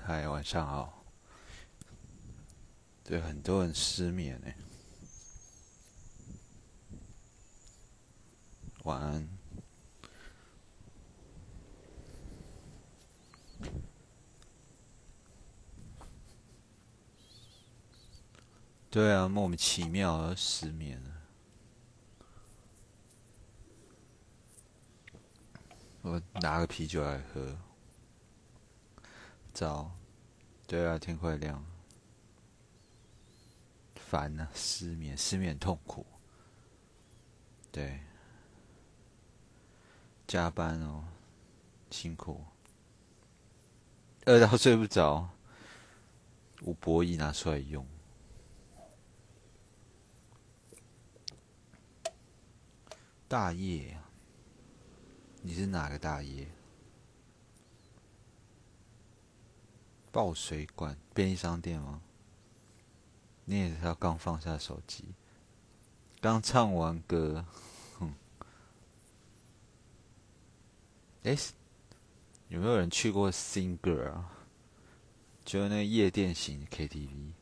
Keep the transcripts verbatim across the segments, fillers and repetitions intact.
嗨，晚上好。对，很多人失眠欸。晚安。对啊，莫名其妙而失眠了。我拿个啤酒来喝。早，对啊，天快亮。烦啊，失眠，失眠很痛苦。对，加班哦，辛苦。饿到睡不着，吴伯义拿出来用。大业啊，你是哪个大业？爆水管便利商店吗？你也是要刚放下手机，刚唱完歌，哼。哎、欸，有没有人去过 Singer 啊？就是那个夜店型 K T V，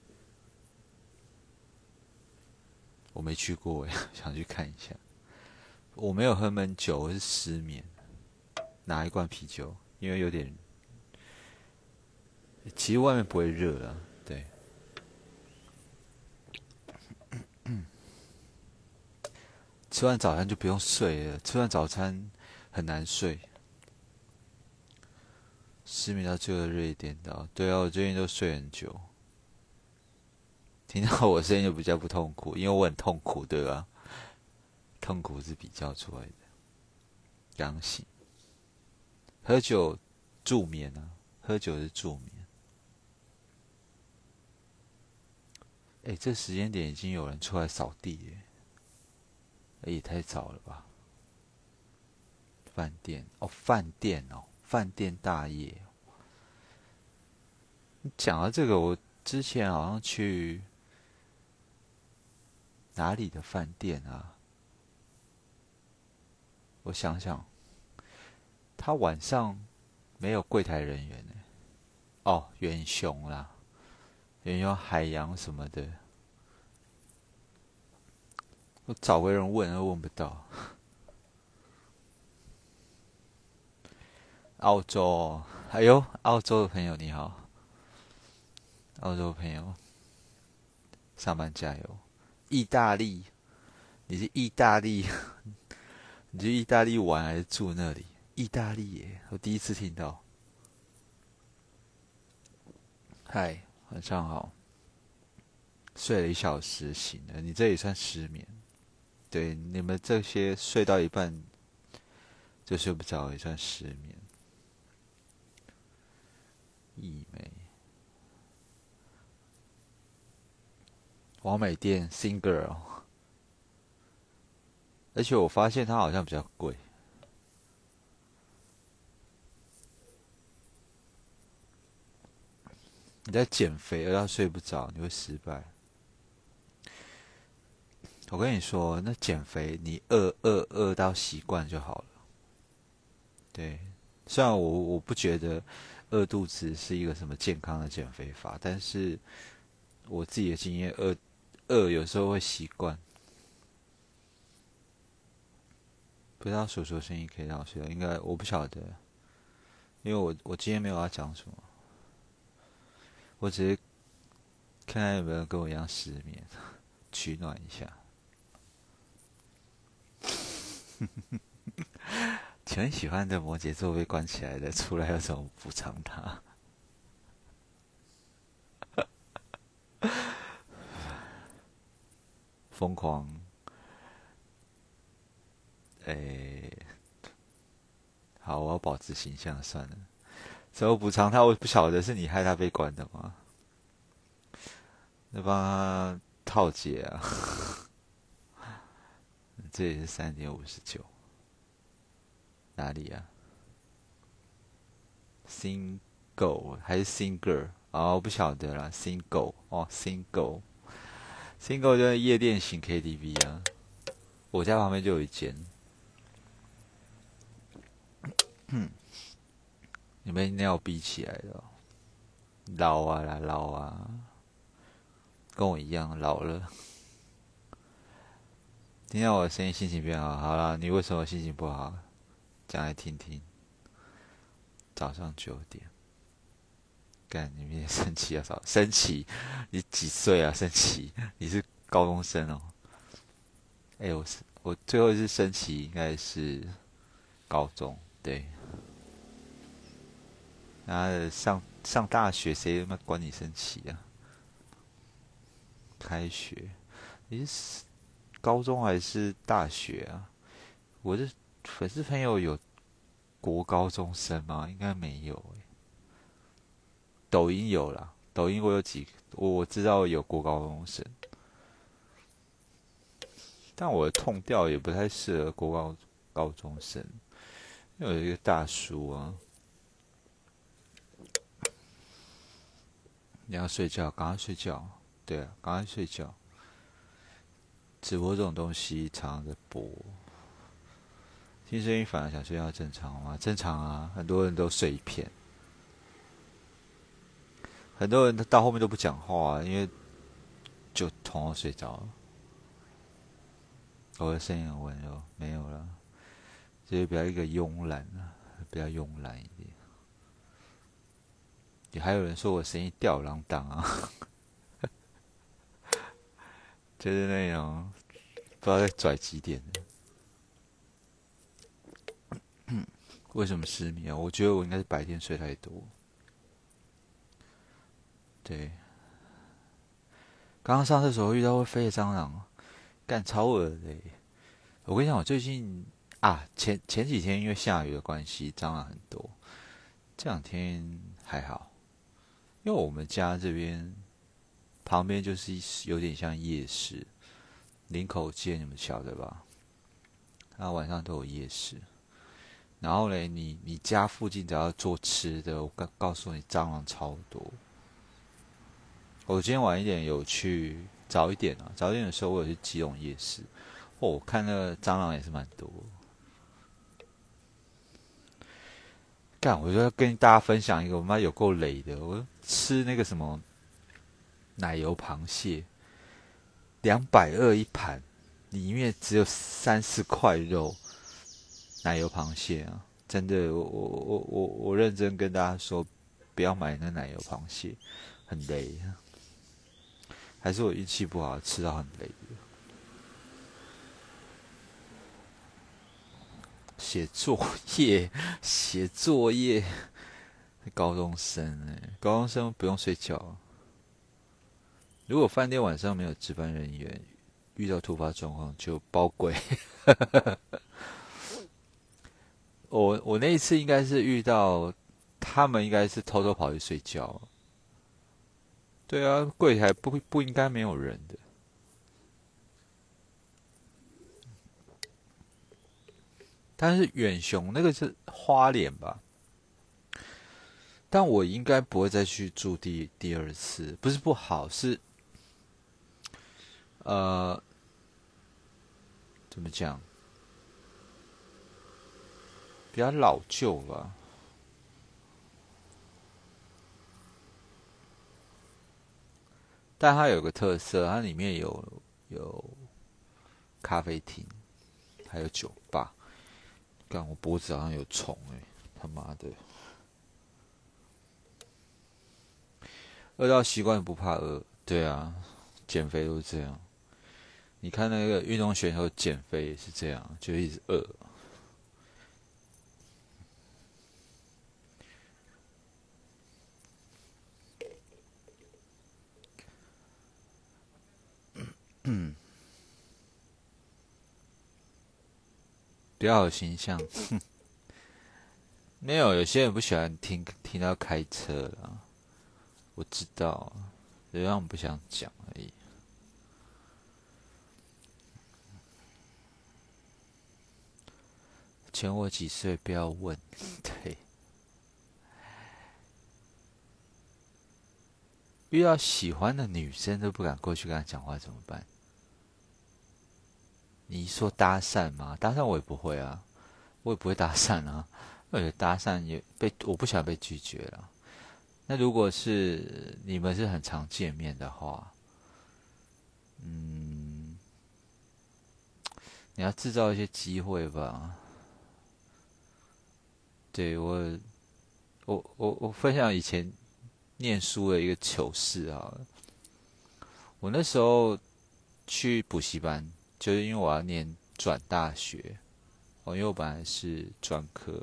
我没去过哎、欸，想去看一下。我没有喝闷酒，我是失眠。拿一罐啤酒，因为有点，其实外面不会热啦，对。吃完早餐就不用睡了，吃完早餐很难睡。失眠到最后日夜颠倒，对啊，我最近都睡很久。听到我声音就比较不痛苦，因为我很痛苦，对吧？痛苦是比较出来的，刚醒。喝酒助眠啊，喝酒是助眠。哎、欸，这时间点已经有人出来扫地耶，哎、欸，也太早了吧？饭店哦，饭店哦，饭店大夜。讲到这个，我之前好像去哪里的饭店啊？我想想，他晚上没有柜台人员呢。哦，元雄啦，元雄海洋什么的，我找个人问都问不到。澳洲，哎呦，澳洲的朋友你好，澳洲朋友，上班加油。意大利，你是意大利？你去意大利玩还是住那里？意大利耶，我第一次听到。嗨，晚上好。睡了一小时醒了，你这也算失眠？对，你们这些睡到一半就睡不着也算失眠。意美，王美店 Singer 哦。而且我发现它好像比较贵。你在减肥，而到睡不着，你会失败。我跟你说，那减肥你饿饿饿到习惯就好了。对，虽然我我不觉得饿肚子是一个什么健康的减肥法，但是我自己的经验，饿饿有时候会习惯。不知道叔叔声音可以让我睡觉，应该我不晓得，因为我我今天没有要讲什么，我只是看看有没有跟我一样失眠，取暖一下。请问喜欢的摩羯座被关起来的，出来要怎么补偿他？疯狂。哎、欸，好，我要保持形象算了。怎么补偿他？我不晓得是你害他被关的吗？那帮他套解啊！这也是三点五十九，哪里啊 ？Single 还是 Singer？ 哦，不晓得啦。Single 哦 ，Single，Single Single 就是夜店型 K T V 啊。我家旁边就有一间。嗯你被尿逼起来的、哦，老啊啦老啊，跟我一样老了。听到我的声音心情变好，好啦，你为什么心情不好？讲来听听。早上九点，干你明天升旗啊？早升旗？你几岁啊？升旗？你是高中生哦？哎、欸，我是我最后一次升旗应该是高中，对。然后上上大学谁他妈管你升旗啊？开学，你是？高中还是大学啊？我的粉丝朋友有国高中生吗？应该没有、欸、抖音有啦，抖音我有几，我知道有国高中生，但我的痛调也不太适合国高高中生，因为有一个大叔啊，你要睡觉，赶快睡觉，对啊，赶快睡觉。直播这种东西常常在播，听声音反而想睡觉正常吗？正常啊，很多人都睡一片，很多人到后面都不讲话、啊，因为就同样睡着了。我的声音很温柔，没有了，就是比较一个慵懒啊，比较慵懒一点。也还有人说我声音吊儿郎当啊。就是那种不知道在拽几点的，为什么失眠啊？我觉得我应该是白天睡太多。对，刚刚上厕所遇到会飞的蟑螂，干超恶的、欸。我跟你讲，我最近啊前前几天因为下雨的关系，蟑螂很多。这两天还好，因为我们家这边。旁边就是有点像夜市，林口街你们晓得吧？那晚上都有夜市。然后嘞，你你家附近只要做吃的，我告告诉你，蟑螂超多。我今天晚一点有去，早一点啊，早一点的时候我有去基隆夜市，哦，我看那个蟑螂也是蛮多。干，我就要跟大家分享一个，我妈有够累的，我吃那个什么。奶油螃蟹，两百二一盘，里面只有三四块肉。奶油螃蟹啊，真的，我我我我我认真跟大家说，不要买那奶油螃蟹，很累。还是我运气不好，吃到很累的。写作业，写作业，高中生哎、欸，高中生不用睡觉、啊。如果饭店晚上没有值班人员，遇到突发状况就包鬼。我我那一次应该是遇到他们应该是偷偷跑去睡觉。对啊，柜台不不应该没有人的。但是远雄那个是花莲吧？但我应该不会再去住第第二次，不是不好，是。呃，怎么讲？比较老旧吧。但它有个特色，它里面有有咖啡厅，还有酒吧。干，我脖子好像有虫哎、欸，他妈的！饿到习惯不怕饿，对啊，减肥都是这样。你看那个运动选手减肥也是这样，就一直饿。嗯，比较有形象。没有，有些人不喜欢听听到开车啦，我知道，只是我不想讲而已。前我几岁不要问，对。遇到喜欢的女生都不敢过去跟她讲话怎么办？你说搭讪吗？搭讪我也不会啊，我也不会搭讪啊。呃，搭讪也被我不想被拒绝了。那如果是你们是很常见面的话，嗯，你要制造一些机会吧。对我，我我我分享以前念书的一个糗事啊。我那时候去补习班，就是因为我要念转大学，哦，因为我本来是专科，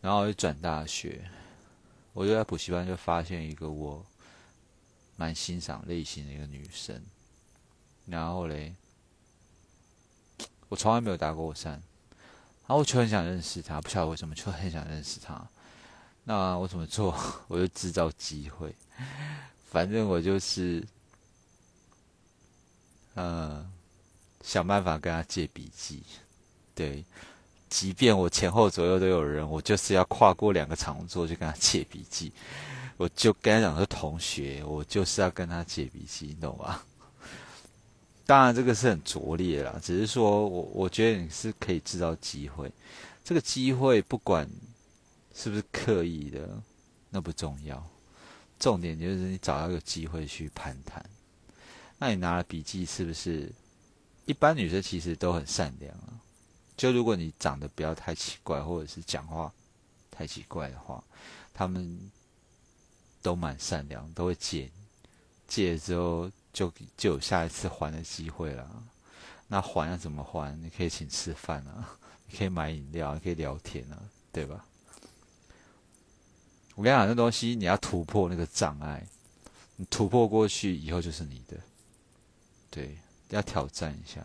然后我就转大学，我就在补习班就发现一个我蛮欣赏类型的一个女生，然后嘞，我从来没有搭过讪，然后我就很想认识她，不晓得为什么就很想认识她。那我怎么做？我就制造机会，反正我就是。呃，想办法跟他借笔记，对，即便我前后左右都有人，我就是要跨过两个长桌去跟他借笔记。我就跟他讲说，同学，我就是要跟他借笔记，你懂吗？当然这个是很拙劣啦，只是说我我觉得你是可以制造机会，这个机会不管是不是刻意的，那不重要，重点就是你找到一个机会去攀谈。那你拿了笔记是不是？一般女生其实都很善良啊。就如果你长得不要太奇怪，或者是讲话太奇怪的话，她们都蛮善良，都会借你。借了之后就就有下一次还的机会啦。那还要怎么还？你可以请吃饭啊，你可以买饮料，你可以聊天啊，对吧？我跟你讲，那东西你要突破那个障碍，你突破过去以后就是你的。对，要挑战一下，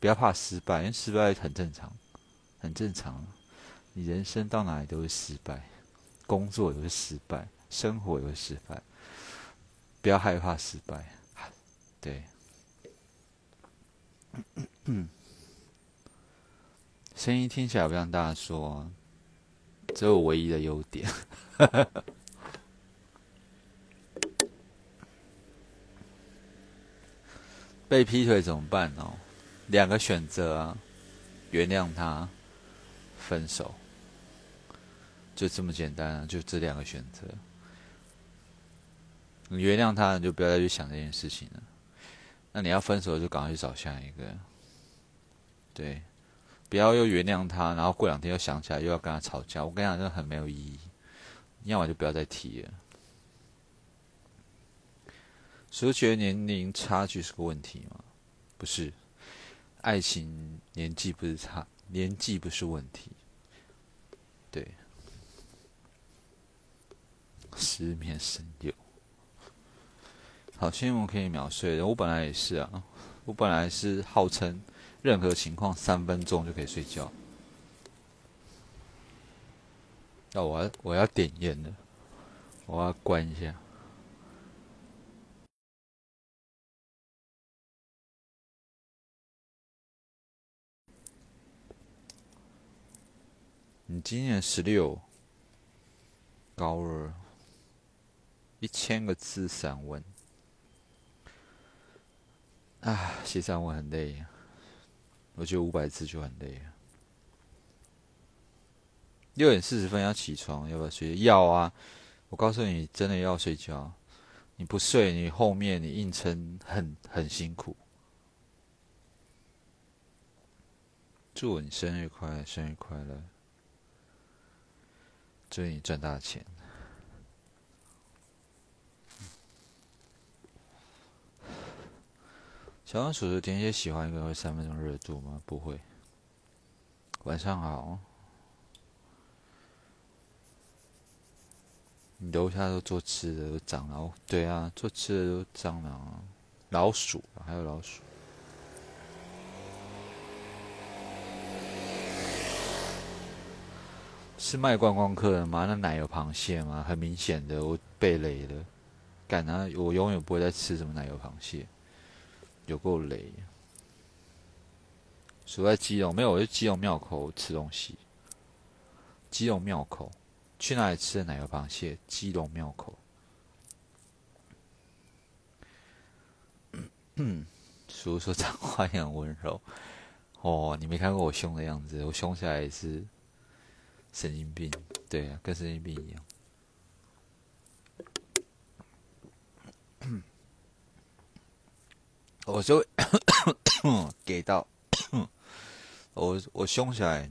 不要怕失败，因为失败很正常，很正常。你人生到哪里都会失败，工作也会失败，生活也会失败，不要害怕失败。对，声音听起来不像大家说，这是我唯一的优点。被劈腿怎么办哦？两个选择啊，原谅他，分手，就这么简单啊，就这两个选择。你原谅他，你就不要再去想这件事情了。那你要分手，就赶快去找下一个。对，不要又原谅他，然后过两天又想起来又要跟他吵架。我跟你讲，真的很没有意义。要么就不要再提了。所以觉得年龄差距是个问题吗？不是，爱情年纪不是差，年纪不是问题。对，失眠深友。好，新闻可以秒睡的，我本来也是啊，我本来是号称任何情况三分钟就可以睡觉。那、哦、我要我要点烟了，我要关一下。你今年十六，高二，一千个字散文，啊，写散文很累，我觉得五百字就很累。六点四十分要起床，要不要睡觉？要啊！我告诉你，真的要睡觉，你不睡，你后面你硬撑很很辛苦。祝我你生日快乐，生日快乐！祝你赚大钱！小王叔叔天蝎喜欢一个人会三分钟热度吗？不会。晚上好。你楼下都做吃的，都蟑螂。对啊，做吃的都蟑螂、啊、老鼠、啊，还有老鼠。是卖观光客的吗？那奶油螃蟹吗？很明显的，我被雷了。干啊！我永远不会再吃什么奶油螃蟹，有够雷。所在基隆没有，我去基隆庙口吃东西。基隆庙口去哪里吃的奶油螃蟹？基隆庙口。嗯，叔叔说脏话也很温柔。哦，你没看过我凶的样子，我凶起来也是。神经病，对啊，跟神经病一样。我就给到我我凶起来，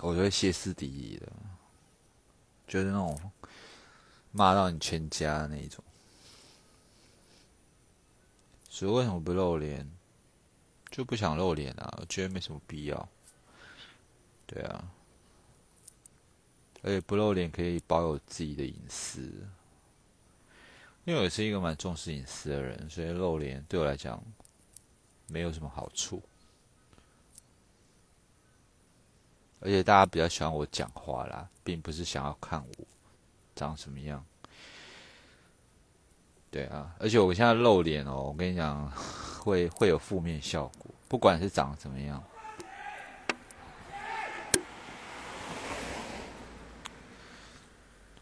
我就会歇斯底里的，就是那种骂到你全家的那一种。所以为什么不露脸？就不想露脸啊，我觉得没什么必要。对啊，而且不露脸可以保有自己的隐私。因为我是一个蛮重视隐私的人，所以露脸对我来讲没有什么好处。而且大家比较喜欢我讲话啦，并不是想要看我长什么样。对啊，而且我现在露脸哦，我跟你讲会会有负面效果，不管是长怎么样。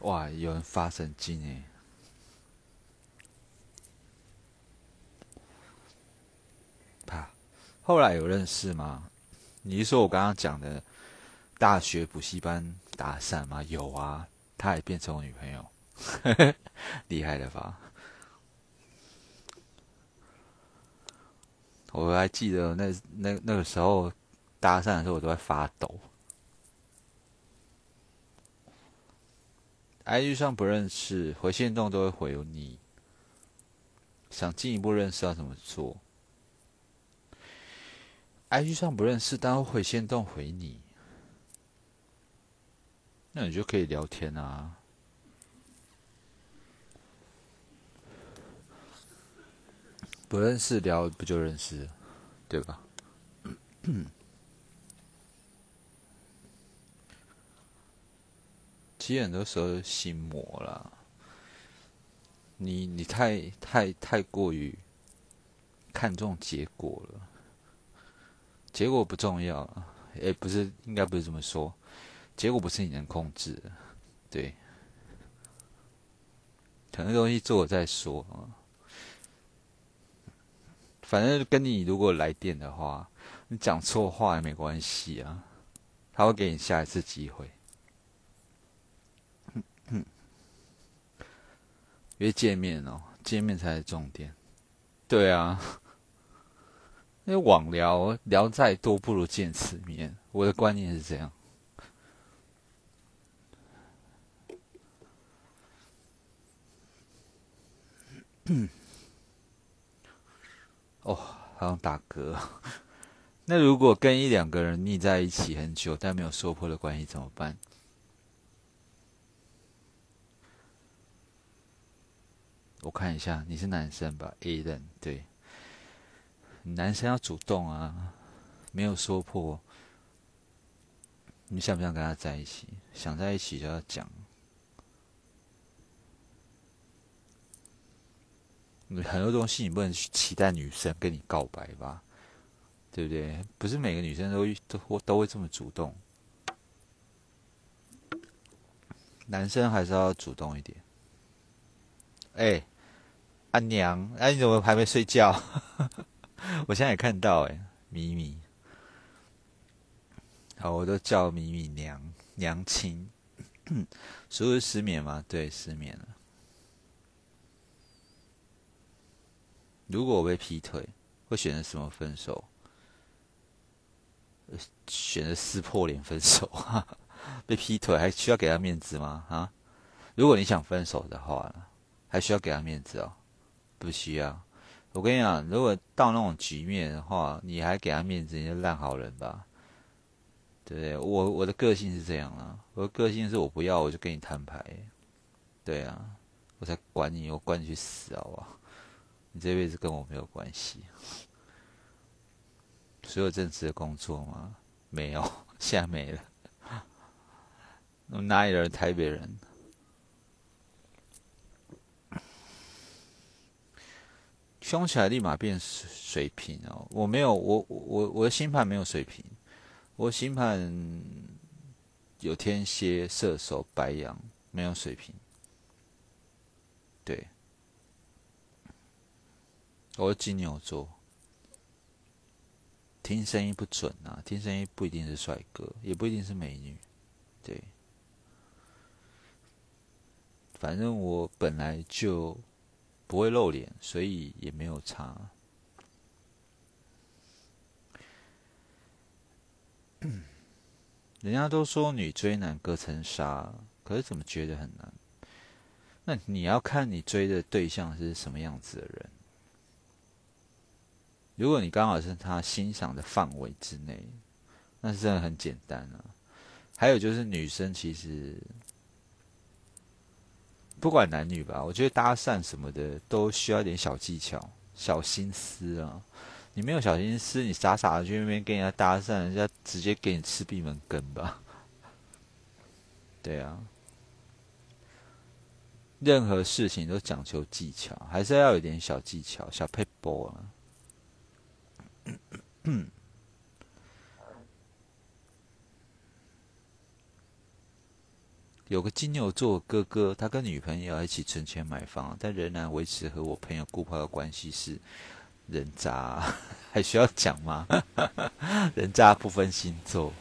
哇，有人发神经欸。后来有认识吗？你是说我刚刚讲的大学补习班搭讪吗？有啊，她也变成我女朋友，厉害了吧？我还记得那那那个时候搭讪的时候，我都在发抖。I G 上不认识，回线动都会回你。想进一步认识要怎么做？I G 上不认识，但会回限动回你，那你就可以聊天啊。不认识聊不就认识，对吧？其实很多时候是心魔啦，你你太太太过于看重结果了。结果不重要，哎，不是，应该不是这么说。结果不是你能控制的，对。很多东西做了再说，反正跟你如果来电的话，你讲错话也没关系啊，他会给你下一次机会。约见面哦，见面才是重点。对啊。因为网聊聊再多不如见此面，我的观念是这样。哦，好像打嗝。那如果跟一两个人腻在一起很久，但没有说破的关系怎么办？我看一下，你是男生吧 ？A 人对。男生要主动啊，没有说破。你想不想跟他在一起？想在一起就要讲。很多东西你不能期待女生跟你告白吧，对不对？不是每个女生都都都会这么主动。男生还是要主动一点。哎，阿娘，哎，你怎么还没睡觉？我现在也看到哎、欸，米米，好，我都叫米米娘娘亲。叔叔失眠吗？对，失眠了。如果我被劈腿，会选择什么分手？选择撕破脸分手。被劈腿还需要给他面子吗？啊？如果你想分手的话，还需要给他面子哦？不需要。我跟你讲，如果到那种局面的话，你还给他面子，你就烂好人吧，对不对？我我的个性是这样啦，我的个性是我不要我就跟你摊牌，对啊，我才管你，我管你去死好不好？你这辈子跟我没有关系。所有正职的工作吗？没有，现在没了。哪里人？台北人。凶起来立马变水平哦！我没有，我我我的星盘没有水平，我星盘有天蝎、射手、白羊，没有水平。对，我是金牛座。听声音不准啊！听声音不一定是帅哥，也不一定是美女，对，反正我本来就不会露脸，所以也没有差。人家都说女追男隔层纱，可是怎么觉得很难？那你要看你追的对象是什么样子的人。如果你刚好是他欣赏的范围之内，那是真的很简单啊。还有就是女生其实不管男女吧，我觉得搭讪什么的都需要一点小技巧、小心思啊。你没有小心思，你傻傻的去那边跟人家搭讪，人家直接给你吃闭门羹吧。对啊，任何事情都讲求技巧，还是要有点小技巧、小撇步啊。有个金牛座哥哥，他跟女朋友一起存钱买房，但仍然维持和我朋友顾泡的关系，是人渣、啊，还需要讲吗？人渣不分星座。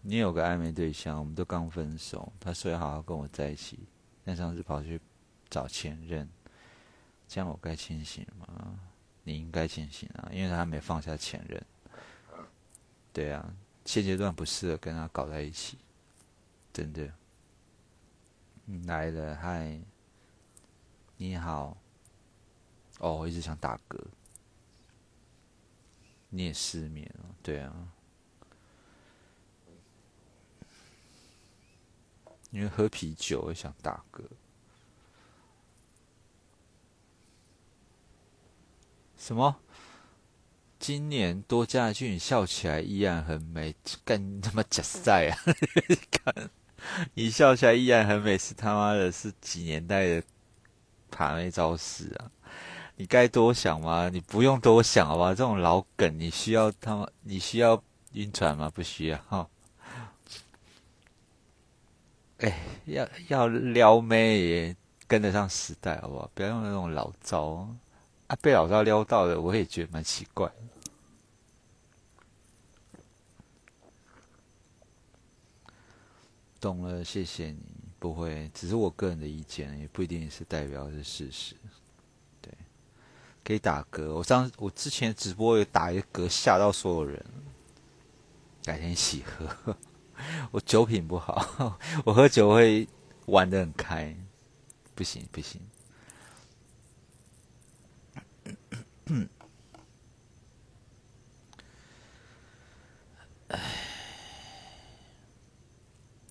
你有个暧昧对象，我们都刚分手，他说要好好跟我在一起，但上次跑去找前任，这样我该清醒吗？你应该清醒啊，因为他没放下前任。对啊，现阶段不适合跟他搞在一起，真的。嗯、来了，嗨，你好。哦，我一直想打嗝。你也失眠了、哦，对啊。因为喝啤酒我想打嗝。什么？今年多加一句，你笑起来依然很美，干他妈假赛啊！干，你笑起来依然很美，是他妈的是几年代的爬妹招式啊！你该多想吗？你不用多想好吧？这种老梗，你需要他妈，你需要晕船吗？不需要。哎，要要撩妹也跟得上时代好不好？不要用那种老招、哦。啊、被老赵撩到的，我也觉得蛮奇怪。懂了，谢谢你。不会，只是我个人的意见，也不一定是代表是事实。对，可以打嗝。我上我之前直播有打一个嗝，吓到所有人。改天一起喝。我酒品不好，我喝酒会玩得很开。不行，不行。嗯，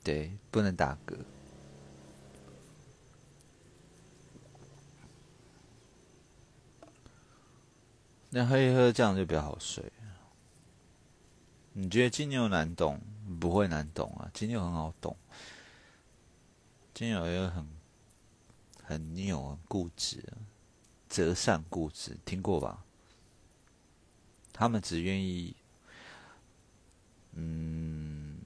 对，不能打嗝。那喝一喝，这样就比较好睡。你觉得金牛难懂？不会难懂啊，金牛很好懂。金牛又很很拗，很固执、啊。择善固执，听过吧？他们只愿意，嗯，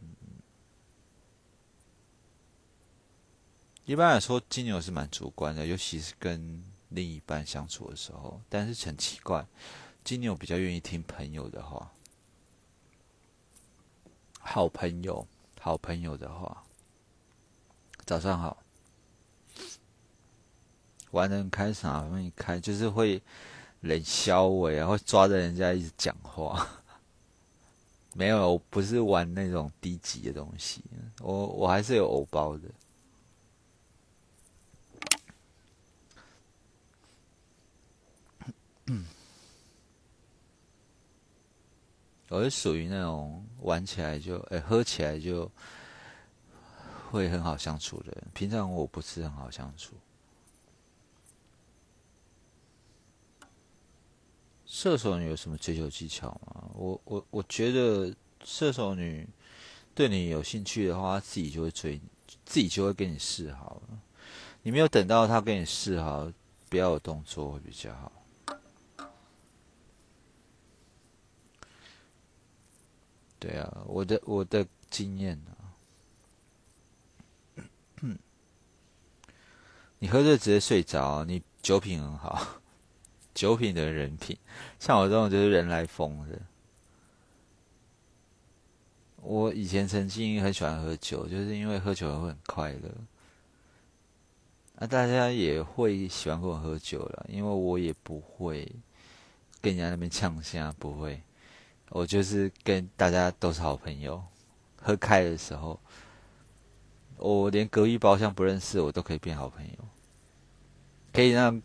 一般来说，金牛是蛮主观的，尤其是跟另一半相处的时候。但是很奇怪，金牛比较愿意听朋友的话，好朋友，好朋友的话。早上好。玩的很开场啊，很开，就是会冷笑话啊，会抓着人家一直讲话。没有，我不是玩那种低级的东西，我我还是有偶包的。我是属于那种玩起来就，哎、欸，喝起来就会很好相处的人。平常我不是很好相处。射手女有什么追求技巧吗？我我我觉得射手女对你有兴趣的话，她自己就会追你，自己就会跟你示好了。你没有等到她跟你示好，不要有动作会比较好。对啊，我的我的经验啊，你喝着直接睡着，你酒品很好。酒品等于人品。像我这种就是人来疯的。我以前曾经很喜欢喝酒，就是因为喝酒会很快乐。啊，大家也会喜欢跟我喝酒啦，因为我也不会跟人家那边呛下，不会。我就是跟大家都是好朋友，喝开的时候，我连隔壁包厢不认识我都可以变好朋友，可以让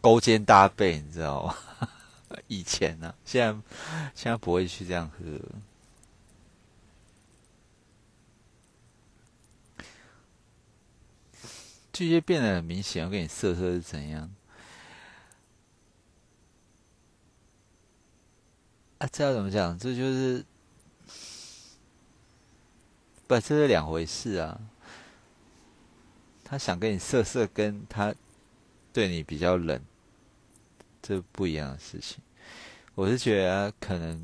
勾肩搭背，你知道吗？以前啊，现在现在不会去这样喝。拒绝变得很明显，我跟你色色是怎样？啊，这要怎么讲？这就是，不，这是两回事啊。他想跟你色色，跟他对你比较冷，这不一样的事情。我是觉得、啊、可能，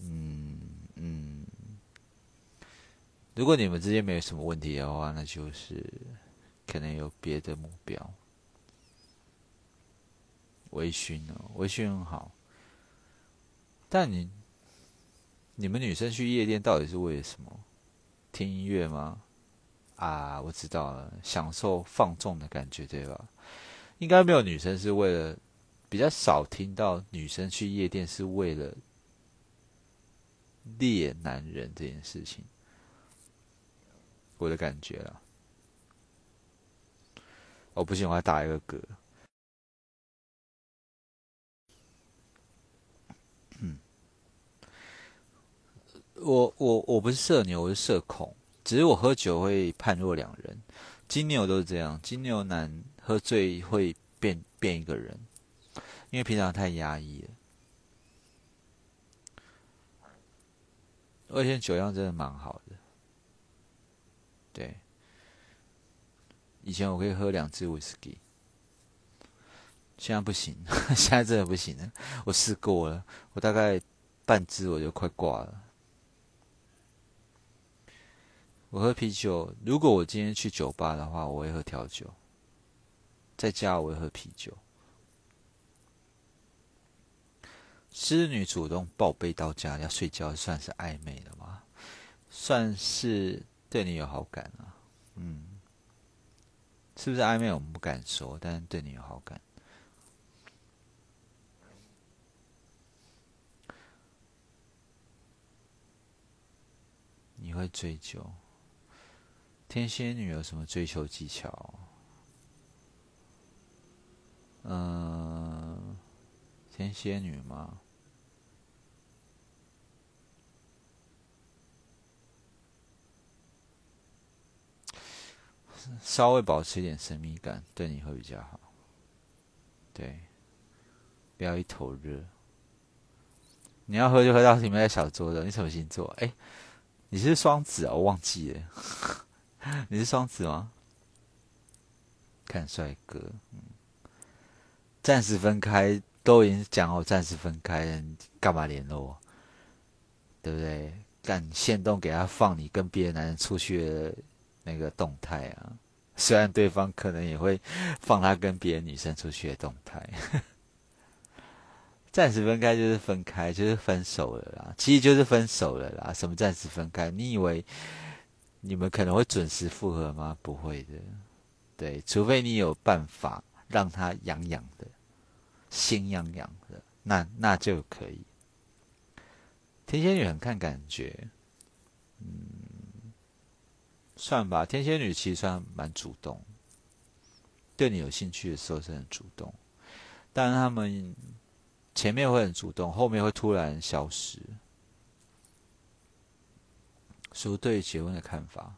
嗯嗯，如果你们之间没有什么问题的话，那就是可能有别的目标。微醺哦，微醺很好。但你你们女生去夜店到底是为了什么？听音乐吗？啊，我知道了，享受放纵的感觉，对吧？应该没有女生是为了，比较少听到女生去夜店是为了猎男人这件事情，我的感觉啦。哦，不行，我要打一个嗝。我我我不是社牛，我是社恐。只是我喝酒会判若两人，金牛都是这样。金牛男喝醉会变变一个人，因为平常太压抑了。我以前酒量真的蛮好的，对，以前我可以喝两支威士忌，现在不行，现在真的不行了。我试过了，我大概半支我就快挂了。我喝啤酒，如果我今天去酒吧的话，我会喝调酒。在家我会喝啤酒。织女主动报备到家要睡觉，算是暧昧了吗？算是对你有好感啊。嗯，是不是暧昧我们不敢说，但是对你有好感。你会追究？天蝎女有什么追求技巧？嗯，天蝎女吗？稍微保持一点神秘感，对你会比较好。对，不要一头热。你要喝就喝到你们在小桌的。你什么星座？哎、欸，你是双子啊、哦？我忘记了。你是双子吗？看帅哥，嗯，暂时分开都已经讲好，暂时分开了，你干嘛联络？对不对？干限动给他放你跟别的男人出去的那个动态啊，虽然对方可能也会放他跟别的女生出去的动态。暂时分开就是分开，就是分手了啦，其实就是分手了啦。什么暂时分开？你以为你们可能会准时复合吗？不会的，对，除非你有办法让他痒痒的，心痒痒的，那那就可以。天蝎女很看感觉，嗯，算吧。天蝎女其实算蛮主动，对你有兴趣的时候是很主动，但他们前面会很主动，后面会突然消失。说对于结婚的看法，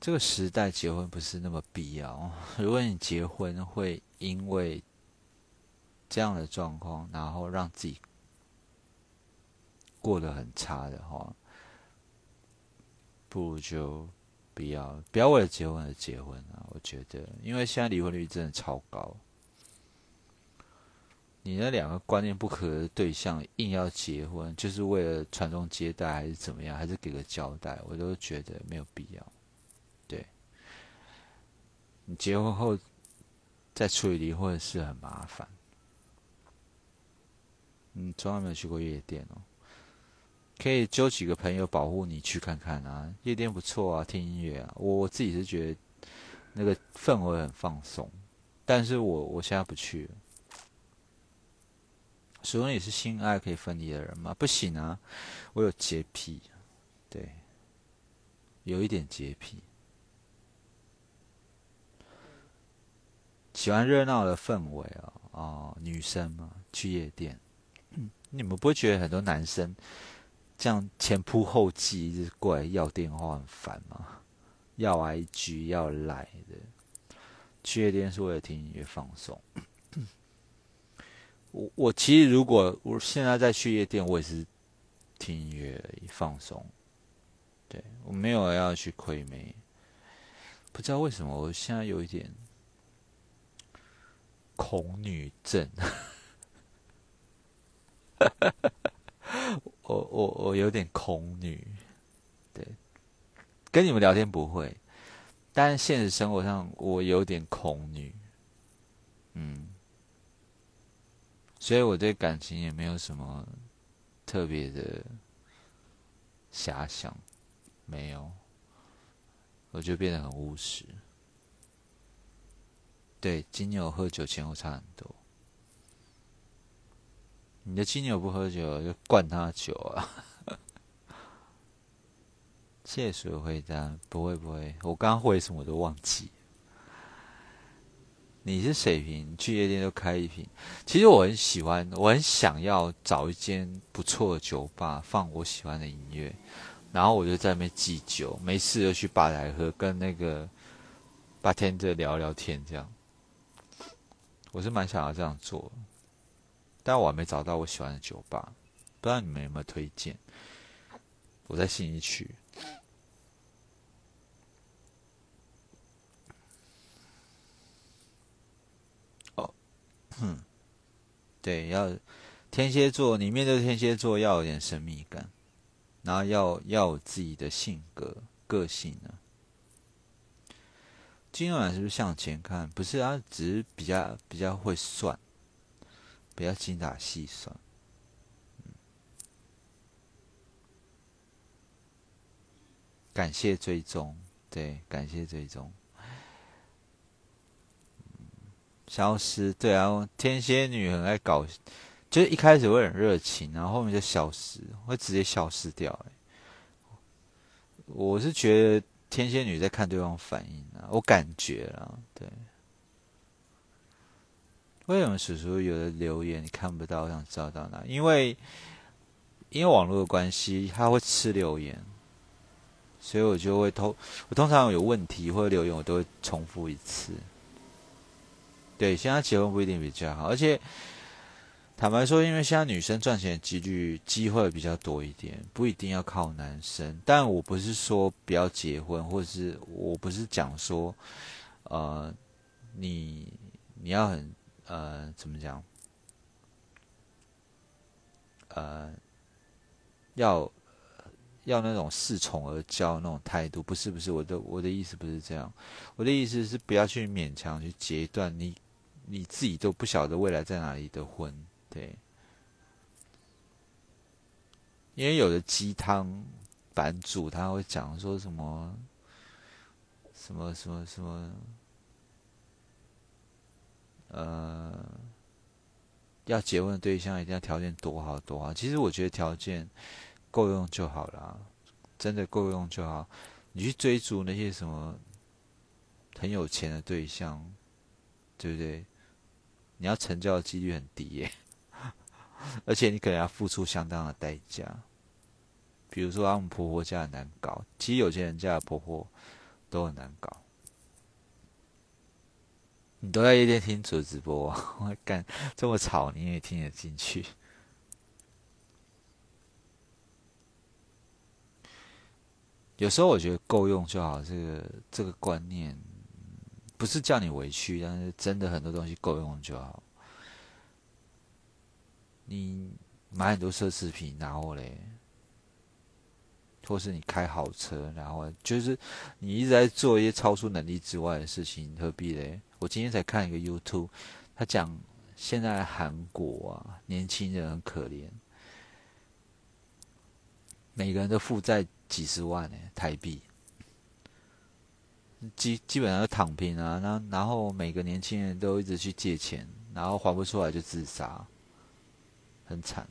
这个时代结婚不是那么必要。如果你结婚会因为这样的状况，然后让自己过得很差的话，不如就不要不要为了结婚而结婚啊！我觉得，因为现在离婚率真的超高，你那两个观念不合的对象硬要结婚，就是为了传宗接代还是怎么样，还是给个交代，我都觉得没有必要。对，你结婚后再处理离婚是很麻烦，嗯，从来没有去过夜店哦。可以揪几个朋友保护你去看看啊，夜店不错啊，听音乐啊，我自己是觉得那个氛围很放松，但是我我现在不去了。所以你是性爱可以分离的人吗？不行啊，我有洁癖，对，有一点洁癖，喜欢热闹的氛围啊、哦哦，女生嘛，去夜店。你们不会觉得很多男生这样前仆后继一直过来要电话很烦吗？要 I G 要来的，去夜店是为了听音乐放松。我我其实如果我现在在去夜店，我也是听音乐而已放松。对，我没有要去亏妹，不知道为什么我现在有一点恐女症。我我我有点恐女，对，跟你们聊天不会，但现实生活上我有点恐女，嗯，所以我对感情也没有什么特别的遐想，没有，我就变得很务实。对，金牛喝酒前后差很多。你的金牛不喝酒，就灌他酒啊！谢水回答，不会不会，我刚刚回什么我都忘记。你是水瓶，去夜店都开一瓶。其实我很喜欢，我很想要找一间不错的酒吧，放我喜欢的音乐，然后我就在那边记酒，没事就去吧台喝，跟那个bartender聊聊天，这样。我是蛮想要这样做的。但我还没找到我喜欢的酒吧，不知道你们有没有推荐？我在信义区。哦，嗯，对，要天蝎座，你面对天蝎座要有点神秘感，然后要要有自己的性格个性呢、啊。金牛男是不是向前看？不是啊，只是比较比较会算。不要精打细算、嗯。感谢追踪，对，感谢追踪。嗯、消失，对啊，天蝎女很爱搞，就是一开始会很热情，然后后面就消失，会直接消失掉、欸。我是觉得天蝎女在看对方反应啊，我感觉啦，对。为什么叔叔有的留言你看不到？我想知道到哪？因为因为网络的关系，他会吃留言，所以我就会偷。我通常有问题或者留言，我都会重复一次。对，现在结婚不一定比较好，而且坦白说，因为现在女生赚钱的几率机会比较多一点，不一定要靠男生。但我不是说不要结婚，或者是我不是讲说，呃，你你要很。呃，怎么讲？呃，要要那种恃宠而骄那种态度，不是不是，我的我的意思不是这样，我的意思是不要去勉强去结一段你你自己都不晓得未来在哪里的婚，对，因为有的鸡汤版主他会讲说什么什么什么什么。呃，要结婚的对象一定要条件多好多好。其实我觉得条件够用就好啦，真的够用就好。你去追逐那些什么很有钱的对象，对不对？你要成交的几率很低耶、欸，而且你可能要付出相当的代价。比如说他们婆婆家很难搞，其实有些人家的婆婆都很难搞。你都在夜店听主直播、啊，我干这么吵你也听得进去？有时候我觉得够用就好，这个这个观念不是叫你委屈，但是真的很多东西够用就好。你买很多奢侈品，然后嘞，或是你开好车，然后就是你一直在做一些超出能力之外的事情，何必嘞？我今天才看一个 YouTube， 他讲现在韩国啊，年轻人很可怜，每个人都负债几十万、欸、台币，基基本上都躺平啊。然然后每个年轻人都一直去借钱，然后还不出来就自杀，很惨。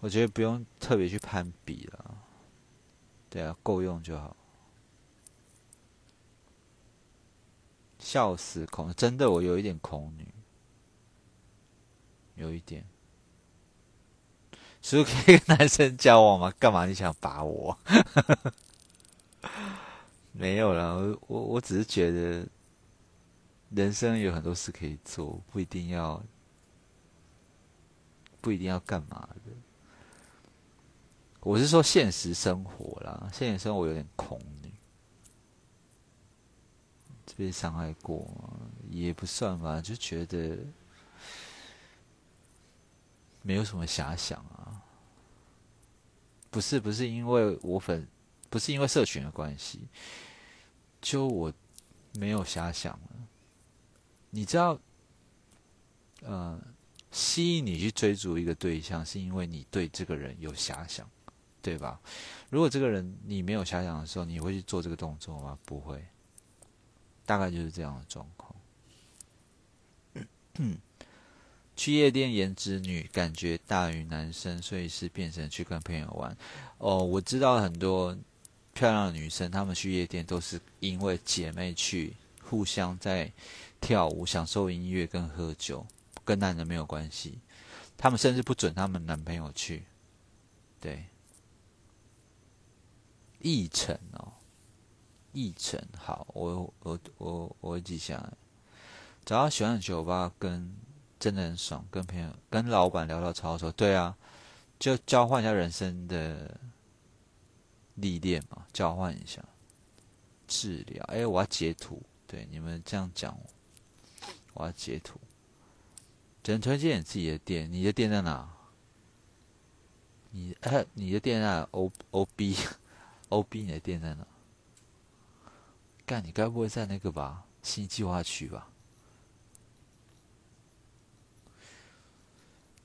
我觉得不用特别去攀比了，对啊，够用就好。笑死恐，真的我有一点恐女，有一点。叔可以跟男生交往吗？干嘛你想把我？没有啦，我我我只是觉得，人生有很多事可以做，不一定要，不一定要干嘛的。我是说现实生活啦，现实生活有点恐女，被伤害过也不算吧，就觉得没有什么遐想啊。不是不是因为我粉，不是因为社群的关系，就我没有遐想了。你知道，呃，吸引你去追逐一个对象，是因为你对这个人有遐想，对吧？如果这个人你没有遐想的时候，你会去做这个动作吗？不会，大概就是这样的状况。去夜店颜值女感觉大于男生，所以是变成去跟朋友玩。哦，我知道很多漂亮的女生，她们去夜店都是因为姐妹去互相在跳舞、享受音乐跟喝酒，跟男人没有关系。她们甚至不准她们男朋友去。对，议程哦，议程好，我我我我会记下来。找到喜欢的酒吧跟。真的很爽，跟朋友、跟老板聊到超熟，对啊，就交换一下人生的历练嘛，交换一下治疗。哎、欸，我要截图，对你们这样讲，我要截图。只能推荐你自己的店，你的店在哪？你哎、欸，你的店在哪 ？O O B O B， 你的店在哪？干，你该不会在那个吧？新计划区吧？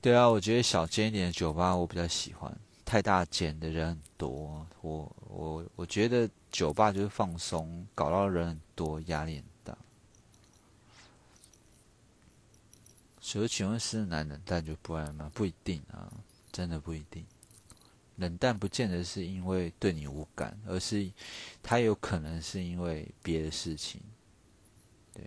对啊，我觉得小间一点的酒吧我比较喜欢，太大间的人很多，我我我觉得酒吧就是放松，搞到人很多，压力很大。所以请问是男冷淡就不爱吗？不一定啊，真的不一定。冷淡不见得是因为对你无感，而是他有可能是因为别的事情，对。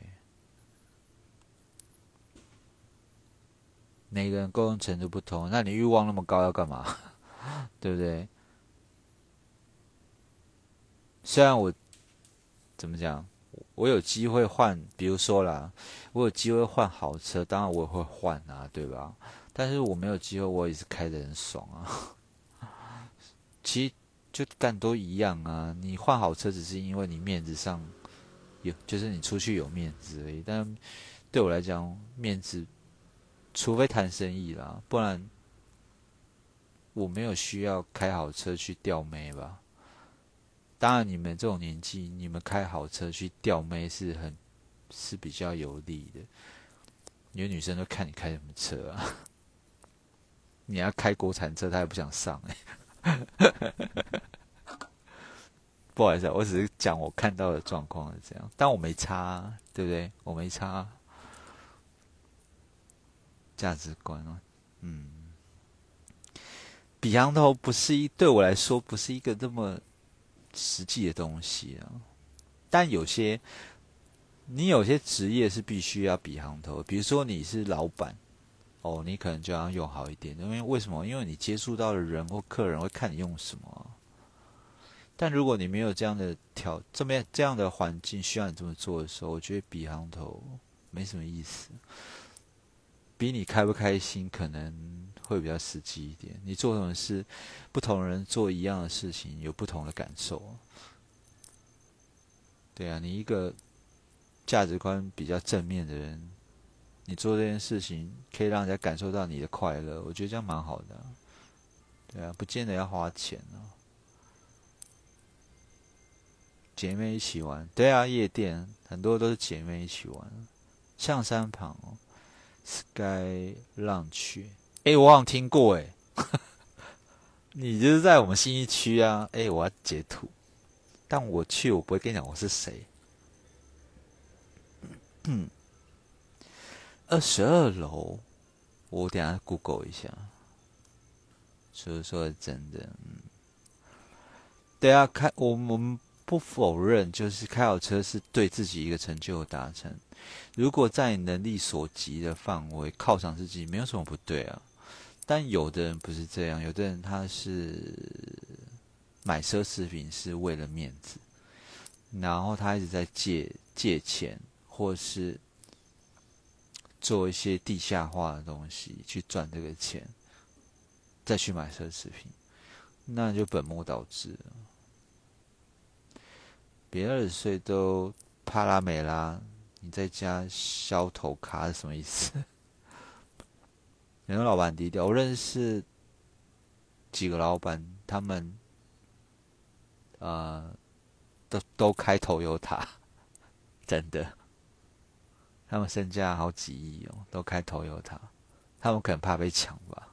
每个人够用程度不同，那你欲望那么高要干嘛？对不对？虽然我怎么讲，我有机会换，比如说啦，我有机会换好车，当然我也会换啊，对吧？但是我没有机会，我也是开得很爽啊。其实就干都一样啊，你换好车只是因为你面子上有，就是你出去有面子而已。但对我来讲，面子。除非谈生意啦，不然我没有需要开好车去钓妹吧。当然，你们这种年纪，你们开好车去钓妹是很是比较有利的，因为女生都看你开什么车啊。你要开国产车，她也不想上哎、欸。不好意思、啊，我只是讲我看到的状况是这样，但我没差、啊，对不对？我没差、啊。价值观哦，嗯，比行头不是一对我来说不是一个那么实际的东西啊。但有些你有些职业是必须要比行头，比如说你是老板，哦，你可能就要用好一点，因为为什么？因为你接触到的人或客人会看你用什么、啊。但如果你没有这样的条这么这样的环境需要你这么做的时候，我觉得比行头没什么意思。比你开不开心可能会比较实际一点。你做什么事，不同人做一样的事情有不同的感受。对啊，你一个价值观比较正面的人，你做这件事情可以让人家感受到你的快乐，我觉得这样蛮好的啊。对啊，不见得要花钱啊。姐妹一起玩，对啊，夜店很多都是姐妹一起玩，象山旁哦。Sky Lounge， 哎、欸，我好像听过哎、欸，你就是在我们信义区啊，哎、欸，我要截图，但我去我不会跟你讲我是谁，嗯，二十二楼，我等一下 Google 一下，说说真的，嗯，对啊，看我们。不否认，就是开好车是对自己一个成就的达成。如果在你能力所及的范围犒赏自己，没有什么不对啊。但有的人不是这样，有的人他是买奢侈品是为了面子，然后他一直在借借钱，或是做一些地下化的东西去赚这个钱，再去买奢侈品，那就本末倒置了。别二十岁都帕拉梅拉，你在家削头卡是什么意思？人家老板低调，我认识几个老板，他们呃都都开头油塔，真的，他们身价好几亿哦，都开头油塔，他们可能怕被抢吧。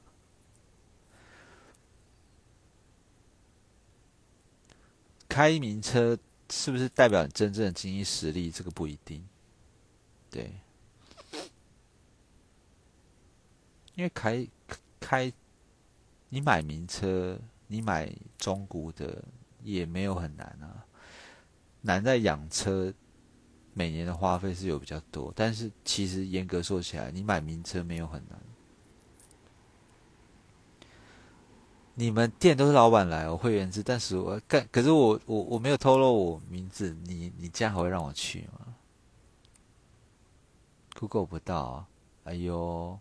开名车。是不是代表你真正的经济实力？这个不一定。对，因为开开，你买名车，你买中古的也没有很难啊。难在养车，每年的花费是有比较多，但是其实严格说起来，你买名车没有很难。你们店都是老板来，我会员制，但是我干，可是我我我没有透露我名字，你你这样还会让我去吗 ？Google 不到啊，哎呦，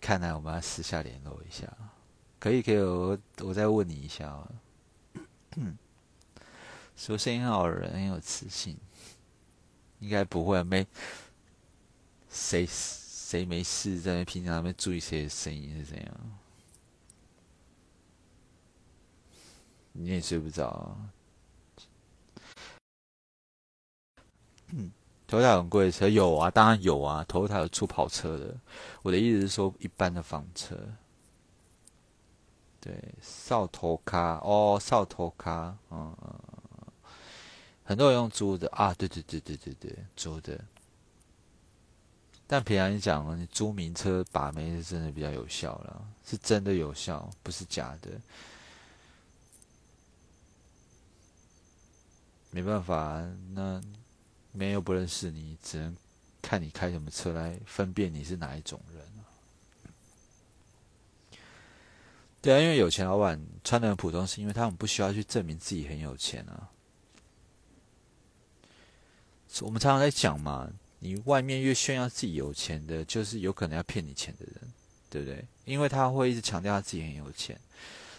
看来我们要私下联络一下，可以可以，我我再问你一下啊。说声音很好的人很有磁性，应该不会没谁谁没事在那平常那边注意谁的声音是怎样。你也睡不着、啊，嗯，Toyota很贵的车有啊，当然有啊，Toyota有出跑车的。我的意思是说，一般的房车，对，扫头卡哦，扫头卡，嗯嗯嗯，很多人用租的啊，对对对对对对，租的。但平常你讲，你租名车把妹是真的比较有效了，是真的有效，不是假的。没办法，那没有不认识你，只能看你开什么车来分辨你是哪一种人、啊、对啊，因为有钱老板穿得很普通，是因为他们不需要去证明自己很有钱啊。我们常常在讲嘛，你外面越炫耀自己有钱的，就是有可能要骗你钱的人，对不对？因为他会一直强调他自己很有钱，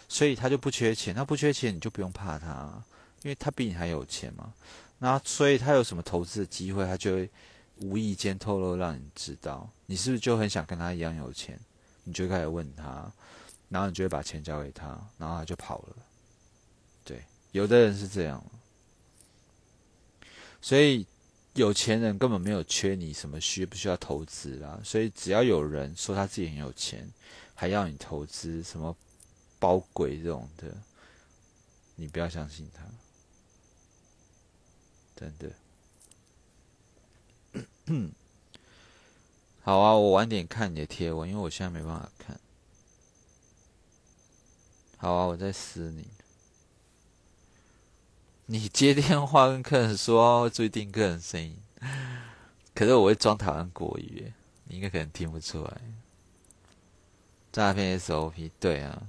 所以他就不缺钱。他不缺钱，你就不用怕他、啊。因为他比你还有钱嘛，那所以他有什么投资的机会，他就会无意间透露让你知道，你是不是就很想跟他一样有钱，你就开始问他，然后你就会把钱交给他，然后他就跑了。对，有的人是这样，所以有钱人根本没有缺你什么需不需要投资啦，所以只要有人说他自己很有钱，还要你投资什么包鬼这种的，你不要相信他。真的，好啊，我晚点看你的贴文，因为我现在没办法看。好啊，我在私你。你接电话跟客人说会注意听客人声音，可是我会装台湾国语，你应该可能听不出来。诈骗 S O P， 对啊。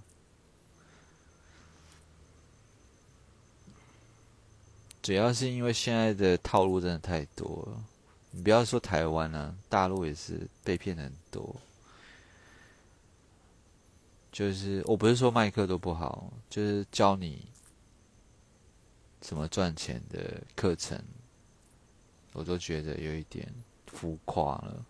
主要是因为现在的套路真的太多了，你不要说台湾啊，大陆也是被骗很多。就是我不是说麦克都不好，就是教你怎么赚钱的课程，我都觉得有一点浮夸了。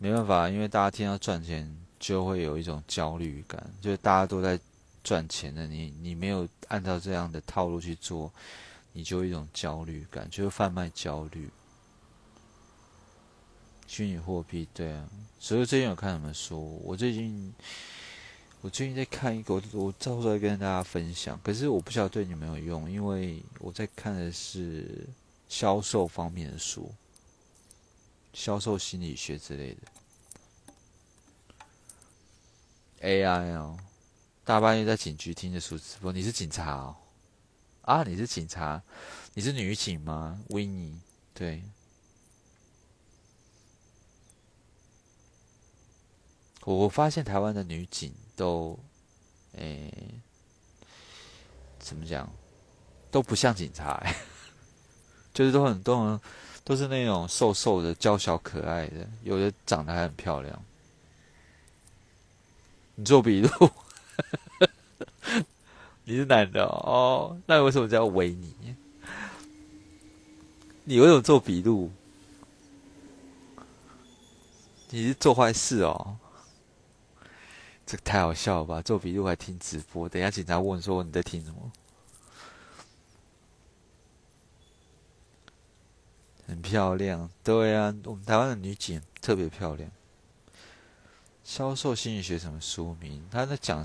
没办法，因为大家听到赚钱就会有一种焦虑感，就是大家都在赚钱的，你你没有按照这样的套路去做，你就有一种焦虑感，就是贩卖焦虑。虚拟货币，对啊。所以最近有看你们说，我最近我最近在看一个，我我到时候再跟大家分享。可是我不晓得对你们有用，因为我在看的是销售方面的书，销售心理学之类的。A I 哦，大半夜在警局听着书直播，你是警察哦？啊，你是警察？你是女警吗？维尼，对。我发现台湾的女警都，诶、欸，怎么讲，都不像警察、欸，就是都很都很都是那种瘦瘦的、娇小可爱的，有的长得还很漂亮。你做笔录，你是男的哦，那你为什么叫维尼？你为什么做笔录？你是做坏事哦？这太好笑了吧！做笔录还听直播，等一下警察问说你在听什么？很漂亮，对啊，我们台湾的女警特别漂亮。销售心理学什么书名？他在讲，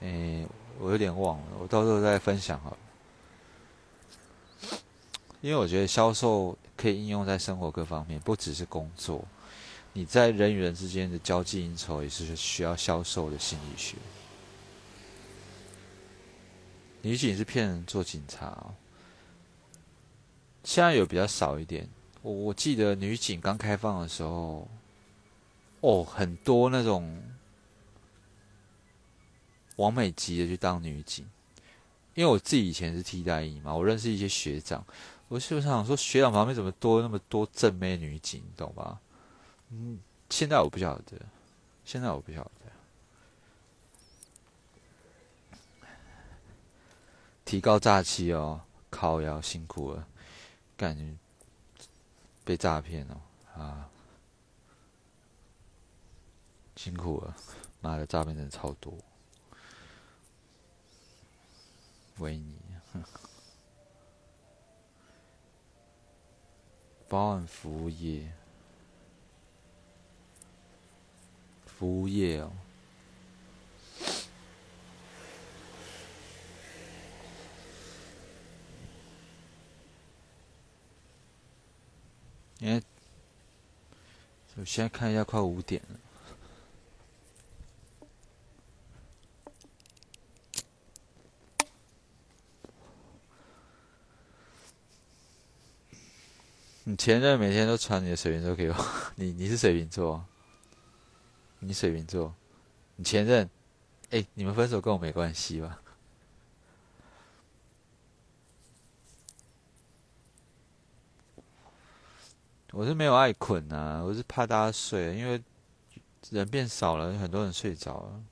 诶、欸，我有点忘了，我到时候再分享好了。因为我觉得销售可以应用在生活各方面，不只是工作。你在人与人之间的交际应酬也是需要销售的心理学。女警是骗人做警察哦，现在有比较少一点。我我记得女警刚开放的时候，哦，很多那种完美级的去当女警。因为我自己以前是替代役嘛，我认识一些学长，我就想说学长旁边怎么多那么多正妹女警，你懂吧？嗯，现在我不晓得，现在我不晓得。提高诈欺哦，靠腰辛苦了，感觉被诈骗哦啊，辛苦了，妈的诈骗真的超多。维尼，保安服务业。服务业哦，因为我现在看一下，快五点了。你前任每天都传你的水瓶座给我，你你是水瓶座啊？你水瓶座，你前任，哎、欸，你们分手跟我没关系吧？我是没有爱睏啊，我是怕大家睡，因为人变少了，很多人睡着了。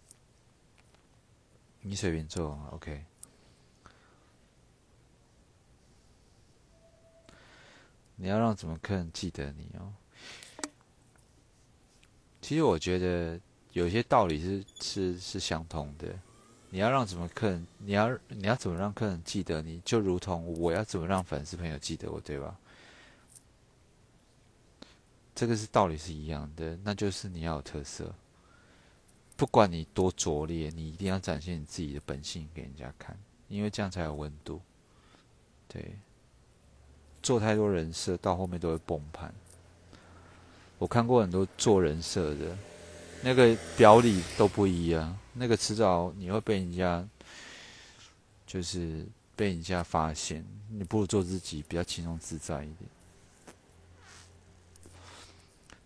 你水瓶座 ，OK。你要让怎么客人记得你哦？其实我觉得有些道理是是是相同的。你要让怎么客人，你要你要怎么让客人记得你，就如同我要怎么让粉丝朋友记得我，对吧？这个是道理是一样的，那就是你要有特色。不管你多拙劣，你一定要展现你自己的本性给人家看，因为这样才有温度。对，做太多人设，到后面都会崩盘。我看过很多做人设的，那个表里都不一样，那个迟早你会被人家，就是被人家发现。你不如做自己，比较轻松自在一点。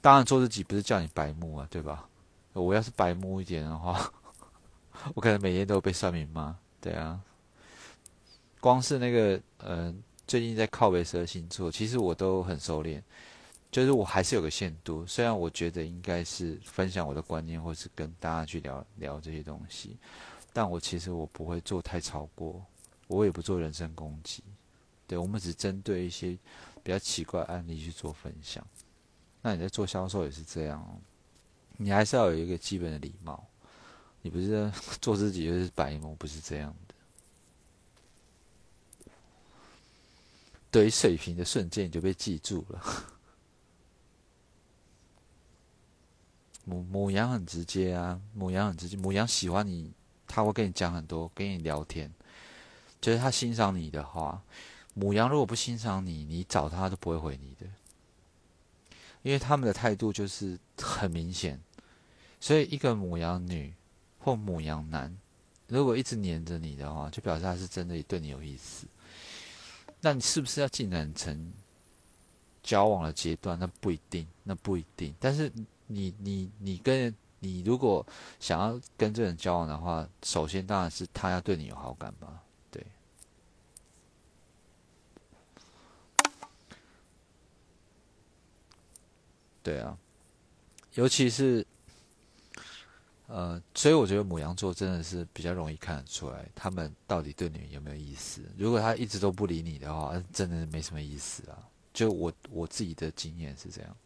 当然，做自己不是叫你白目啊，对吧？我要是白目一点的话，我可能每天都被算命骂。对啊，光是那个呃，最近在靠北十二星座，其实我都很收敛。就是我还是有个限度，虽然我觉得应该是分享我的观念，或是跟大家去聊聊这些东西，但我其实我不会做太超过，我也不做人身攻击。对，我们只针对一些比较奇怪的案例去做分享。那你在做销售也是这样哦，你还是要有一个基本的礼貌，你不是做自己就是白目，不是这样的。对水平的瞬间你就被记住了。母母羊很直接啊，母羊很直接，母羊喜欢你，他会跟你讲很多，跟你聊天，就是他欣赏你的话。母羊如果不欣赏你，你找他都不会回你的，因为他们的态度就是很明显。所以一个母羊女或母羊男，如果一直黏着你的话，就表示他是真的对你有意思。那你是不是要进展成交往的阶段？那不一定，那不一定。但是你你你跟你如果想要跟这人交往的话，首先当然是他要对你有好感吧。对。对啊，尤其是。呃，所以我觉得牡羊座真的是比较容易看得出来，他们到底对你有没有意思。如果他一直都不理你的话，真的没什么意思啊。就我我自己的经验是这样，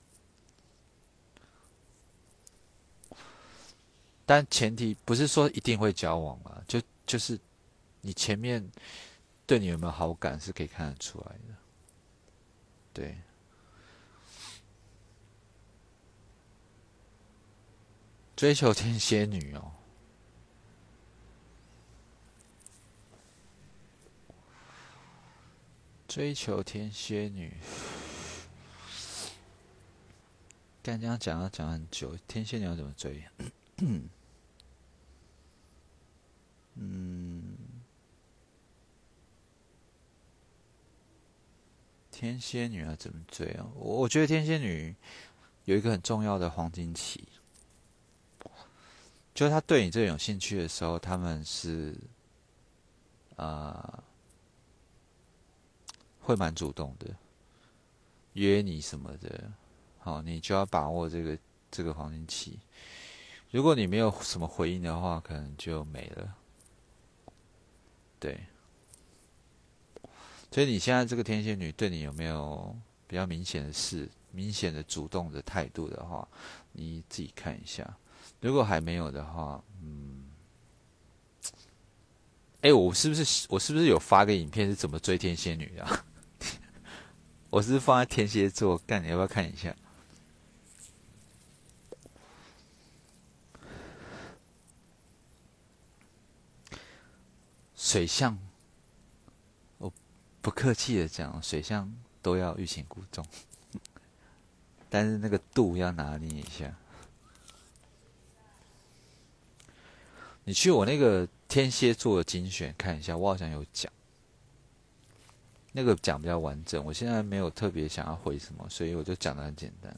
但前提不是说一定会交往啊，就就是你前面对你有没有好感是可以看得出来的，对。追求天蝎女哦，追求天蝎女，干这样讲要讲很久，天蝎女要怎么追？嗯，天蝎女要怎么追啊？我我觉得天蝎女有一个很重要的黄金期。就是他对你这有兴趣的时候，他们是，呃，会蛮主动的，约你什么的，好，你就要把握这个这个黄金期。如果你没有什么回应的话，可能就没了。对，所以你现在这个天蝎女对你有没有比较明显的事、明显的主动的态度的话，你自己看一下。如果还没有的话，嗯，哎、欸，我是不是我是不是有发个影片是怎么追天蝎女的、啊？我是放在天蝎座，干，你要不要看一下？水象，我不客气的讲，水象都要欲擒故纵，但是那个度要拿捏一下。你去我那个天蝎座的精选看一下，我好像有讲，那个讲比较完整。我现在没有特别想要回什么，所以我就讲的很简单。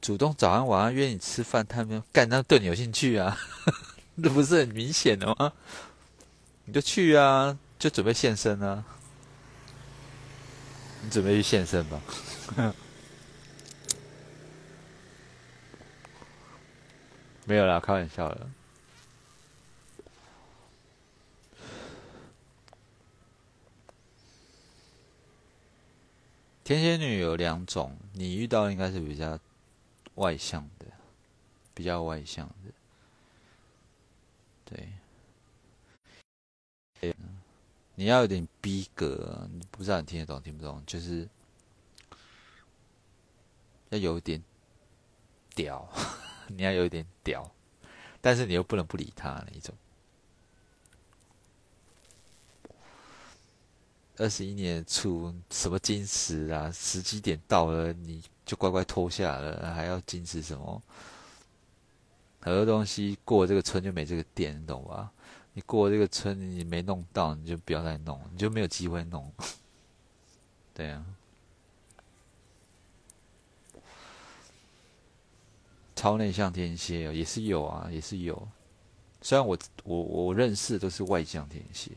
主动早安晚安约你吃饭，他们干那对你有兴趣啊，那不是很明显的吗？你就去啊，就准备现身啊，你准备去现身吧。没有啦，开玩笑了。天蝎女有两种，你遇到应该是比较外向的，比较外向的，对。对，你要有点逼格、啊，你不知道你听得懂听不懂，就是要有点屌。你要有一点屌，但是你又不能不理他那一种。二十一年初什么矜持啊？时机点到了，你就乖乖脱下了，还要矜持什么？很多东西过这个村就没这个店，你懂吧？你过这个村你没弄到，你就不要再弄，你就没有机会弄。对啊。超内向天蝎也是有啊，也是有。虽然我我我认识都是外向天蝎，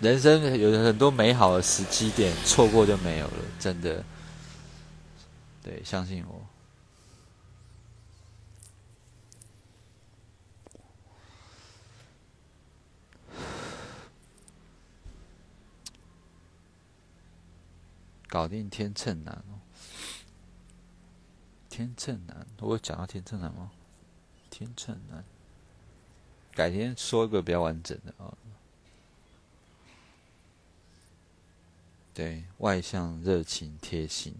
人生有很多美好的时机点错过就没有了，真的。对，相信我。搞定天秤男哦，天秤男，我有讲到天秤男吗？天秤男。改天说一个比较完整的啊。对，外向、热情、贴心，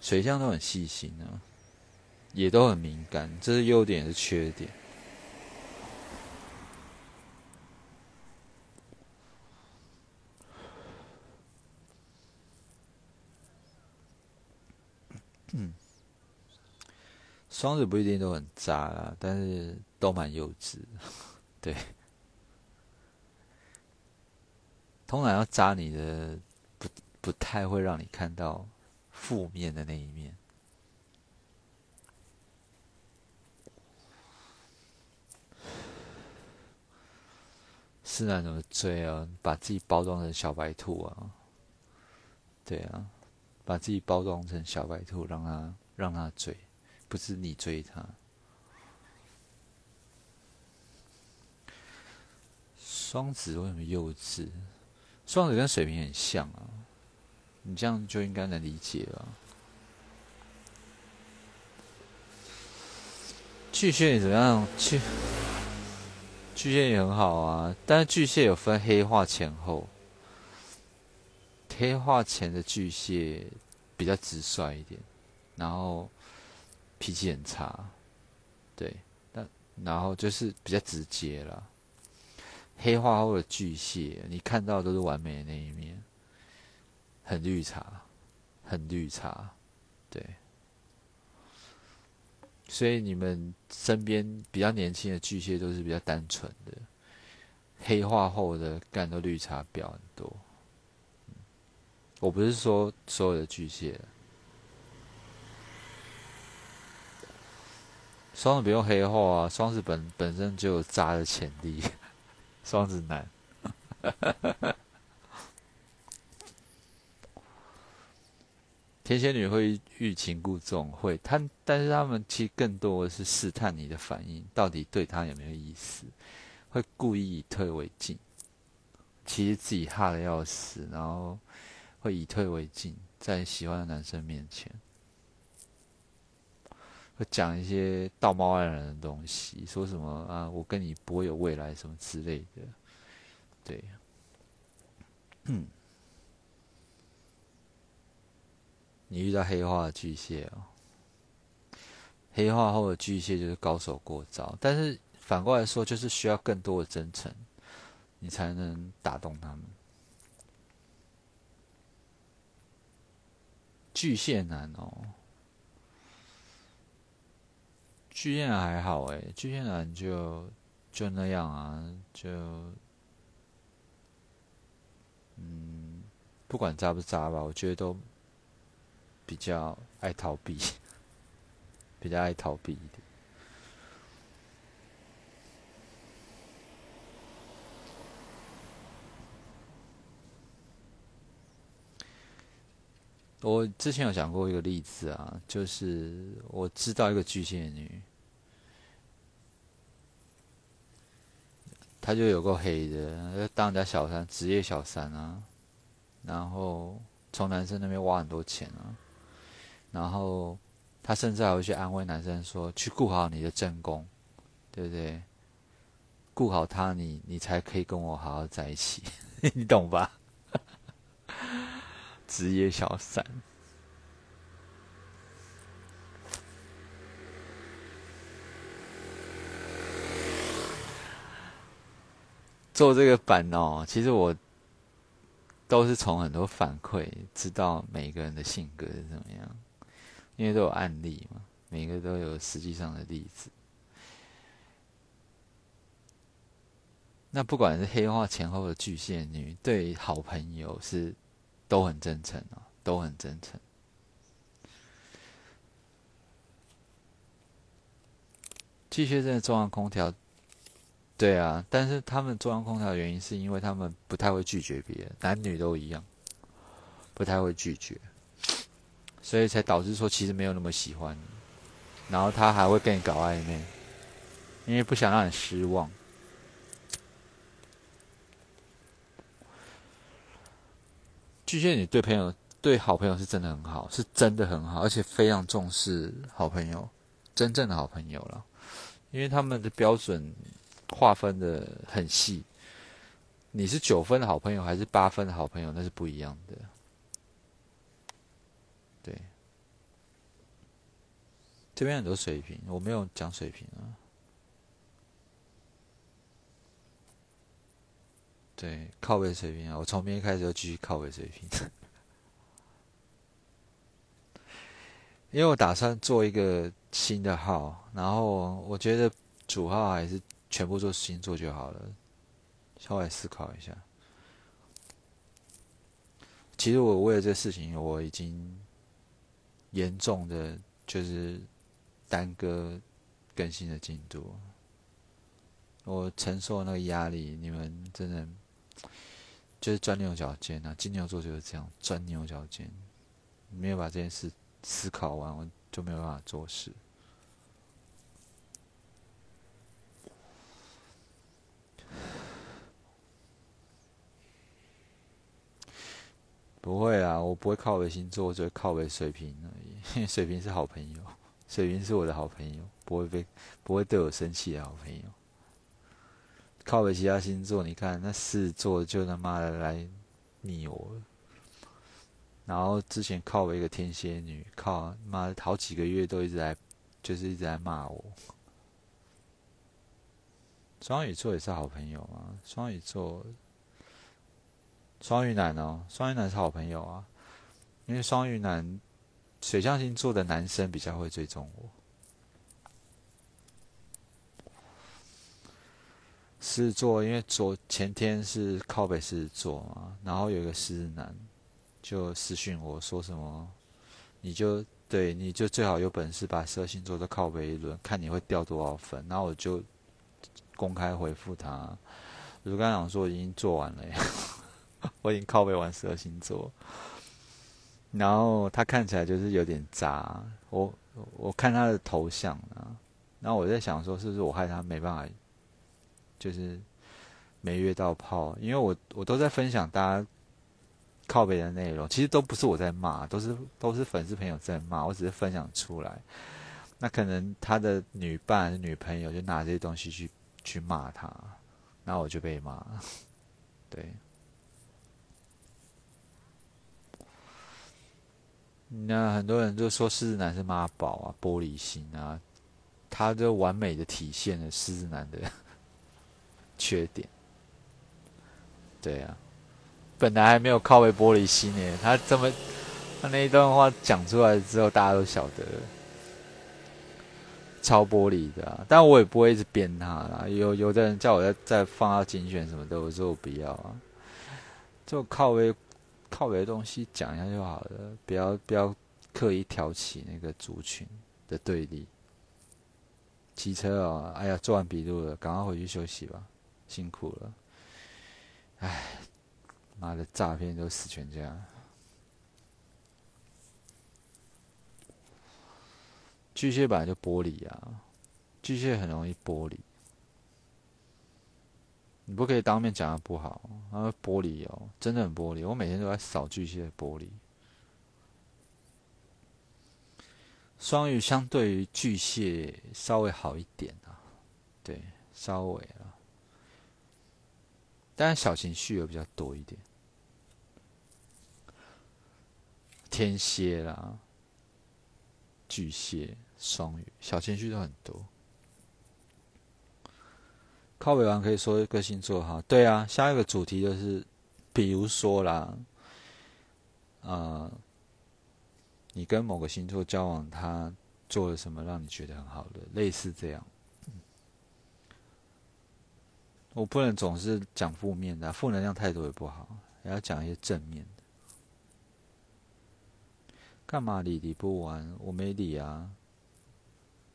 水象都很细心啊，也都很敏感，这是优点，也是缺点。嗯，双子不一定都很渣啦，但是都蛮幼稚的，对。通常要渣你的，不不太会让你看到负面的那一面。是男怎么追啊？把自己包装成小白兔啊？对啊。把自己包装成小白兔，让他让他追，不是你追他。双子为什么幼稚？双子跟水瓶很像啊，你这样就应该能理解了。巨蟹怎么样？巨巨蟹也很好啊，但是巨蟹有分黑化前后。黑化前的巨蟹比较直率一点，然后脾气很差，对，但然后就是比较直接啦。黑化后的巨蟹，你看到的都是完美的那一面，很绿茶，很绿茶，对。所以你们身边比较年轻的巨蟹都是比较单纯的，黑化后的干都绿茶婊很多。我不是说所有的巨蟹，双子不用黑后啊，双子本本身就有渣的潜力，双子男。天蝎女会欲擒故纵，会，他但是他们其实更多的是试探你的反应，到底对他有没有意思，会故意以退为进，其实自己吓得要死，然后。会以退为进，在喜欢的男生面前，会讲一些道貌岸然的东西，说什么啊，我跟你不会有未来什么之类的，对，嗯，你遇到黑化的巨蟹哦，黑化后的巨蟹就是高手过招，但是反过来说，就是需要更多的真诚，你才能打动他们。巨蟹男哦，巨蟹男还好哎，巨蟹男就就那样啊，就嗯，不管渣不渣吧，我觉得都比较爱逃避，比较爱逃避一点。我之前有讲过一个例子啊，就是我知道一个巨蟹女，她就有够黑的，当人家小三，职业小三啊，然后从男生那边挖很多钱啊，然后她甚至还会去安慰男生说，去顾好你的正宫，对不对？顾好他，你你才可以跟我好好在一起，你懂吧？职业小三，做这个版哦，其实我都是从很多反馈知道每个人的性格是怎么样，因为都有案例嘛，每个都有实际上的例子。那不管是黑化前后的巨蟹女，对好朋友是。都很真诚啊，都很真诚。巨蟹真的中央空调，对啊，但是他们中央空调的原因是因为他们不太会拒绝别人，男女都一样，不太会拒绝，所以才导致说其实没有那么喜欢你，然后他还会跟你搞暧昧，因为不想让你失望。巨蟹女对朋友、对好朋友是真的很好，是真的很好，而且非常重视好朋友，真正的好朋友了，因为他们的标准划分的很细，你是九分的好朋友还是八分的好朋友，那是不一样的。对，这边很多水瓶，我没有讲水瓶啊。对，靠北水瓶啊，我从明天开始就继续靠北水瓶。因为我打算做一个新的号，然后我觉得主号还是全部做星座就好了，稍微思考一下。其实我为了这事情，我已经严重的就是耽搁更新的进度，我承受那个压力，你们真的就是钻牛角尖啊！金牛座就是这样，钻牛角尖，没有把这件事思考完，我就没有办法做事。不会啊，我不会靠北星座，我只会靠北水瓶而已。因为水瓶是好朋友，水瓶是我的好朋友，不会被不会对我生气的好朋友。靠北其他星座，你看那狮子座就他妈的来逆我了。然后之前靠北一个天蝎女，靠妈好几个月都一直在，就是一直在骂我。双鱼座也是好朋友嘛，双鱼座。双鱼男哦，双鱼男是好朋友啊，因为双鱼男水象星座的男生比较会追踪我。狮子座，因为昨前天是靠北狮子座嘛，然后有一个狮子男就私讯我说什么，你就对你就最好有本事把十二星座都靠北一轮，看你会掉多少分。然后我就公开回复他，我就跟他讲说已经做完了耶。我已经靠北玩十二星座，然后他看起来就是有点渣。我我看他的头像啊，然后我在想说，是不是我害他没办法，就是没约到炮？因为我我都在分享大家靠北的内容，其实都不是我在骂，都是都是粉丝朋友在骂，我只是分享出来。那可能他的女伴还是女朋友就拿这些东西去去骂他，然后我就被骂，对。那很多人就说狮子男是妈宝啊，玻璃心啊，他就完美的体现了狮子男的缺点。对啊，本来还没有靠北玻璃心耶，他这么他那一段话讲出来之后，大家都晓得了，超玻璃的啊。但我也不会一直编他啦，有有的人叫我再再放到精选什么的，我说我不要啊，就靠北。靠北的东西讲一下就好了，不要不要刻意挑起那个族群的对立。骑车哦，哎呀，做完笔录了，赶快回去休息吧，辛苦了。哎，妈的，诈骗都死全家。巨蟹本来就玻璃啊，巨蟹很容易玻璃，你不可以当面讲他不好，他会玻璃哦，真的很玻璃。我每天都在扫巨蟹的玻璃。双鱼相对于巨蟹稍微好一点啊，对，稍微啊，但是小情绪有比较多一点。天蝎啦，巨蟹、双鱼，小情绪都很多。靠北玩可以说一个星座哈，对啊，下一个主题就是，比如说啦，呃，你跟某个星座交往，他做了什么让你觉得很好的，类似这样。我不能总是讲负面的啊，负能量太多也不好，也要讲一些正面的。干嘛理理不完？我没理啊，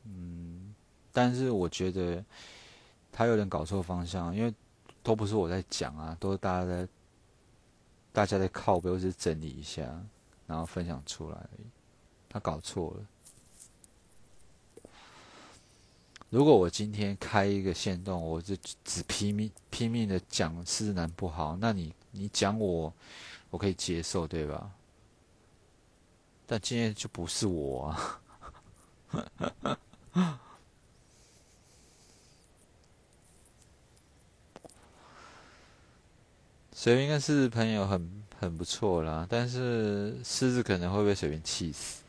嗯，但是我觉得。他有点搞错方向，因为都不是我在讲啊，都是大家在大家在靠北，我只是整理一下，然后分享出来而已。他搞错了。如果我今天开一个限动，我就只拼命拼命的讲狮子男不好，那你你讲我，我可以接受，对吧？但今天就不是我啊。水瓶跟狮子朋友很很不错啦，但是狮子可能会被水瓶气死。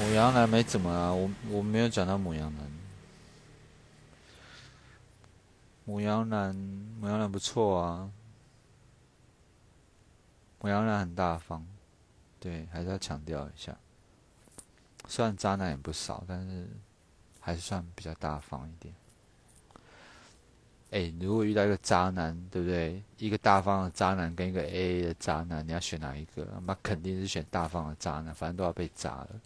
母羊男没怎么啦，我我没有讲到母羊男。母羊男，母羊男不错啊。母羊男很大方，对，还是要强调一下。虽然渣男也不少，但是还是算比较大方一点。哎，如果遇到一个渣男，对不对？一个大方的渣男跟一个 A A 的渣男，你要选哪一个？那肯定是选大方的渣男，反正都要被渣了。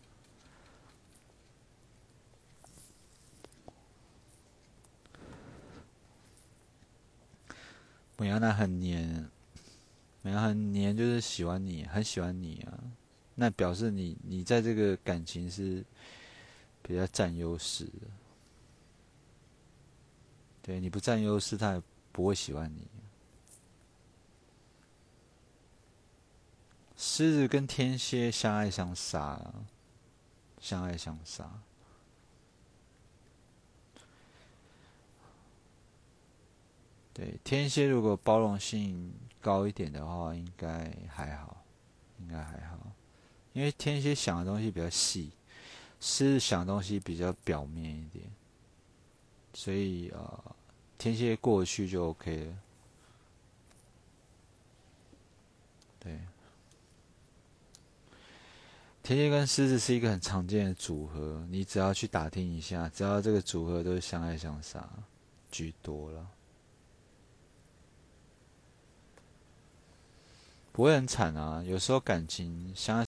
母羊男很黏，母羊很黏，就是喜欢你，很喜欢你啊。那表示你你在这个感情是比较占优势的，对，你不占优势，他也不会喜欢你。狮子跟天蝎相爱相杀、啊，相爱相杀。对，天蝎如果包容性高一点的话，应该还好，应该还好。因为天蝎想的东西比较细，狮子想的东西比较表面一点，所以呃，天蝎过去就 OK 了。对，天蝎跟狮子是一个很常见的组合，你只要去打听一下，只要这个组合都是相爱相杀居多了，不会很惨啊。有时候感情相爱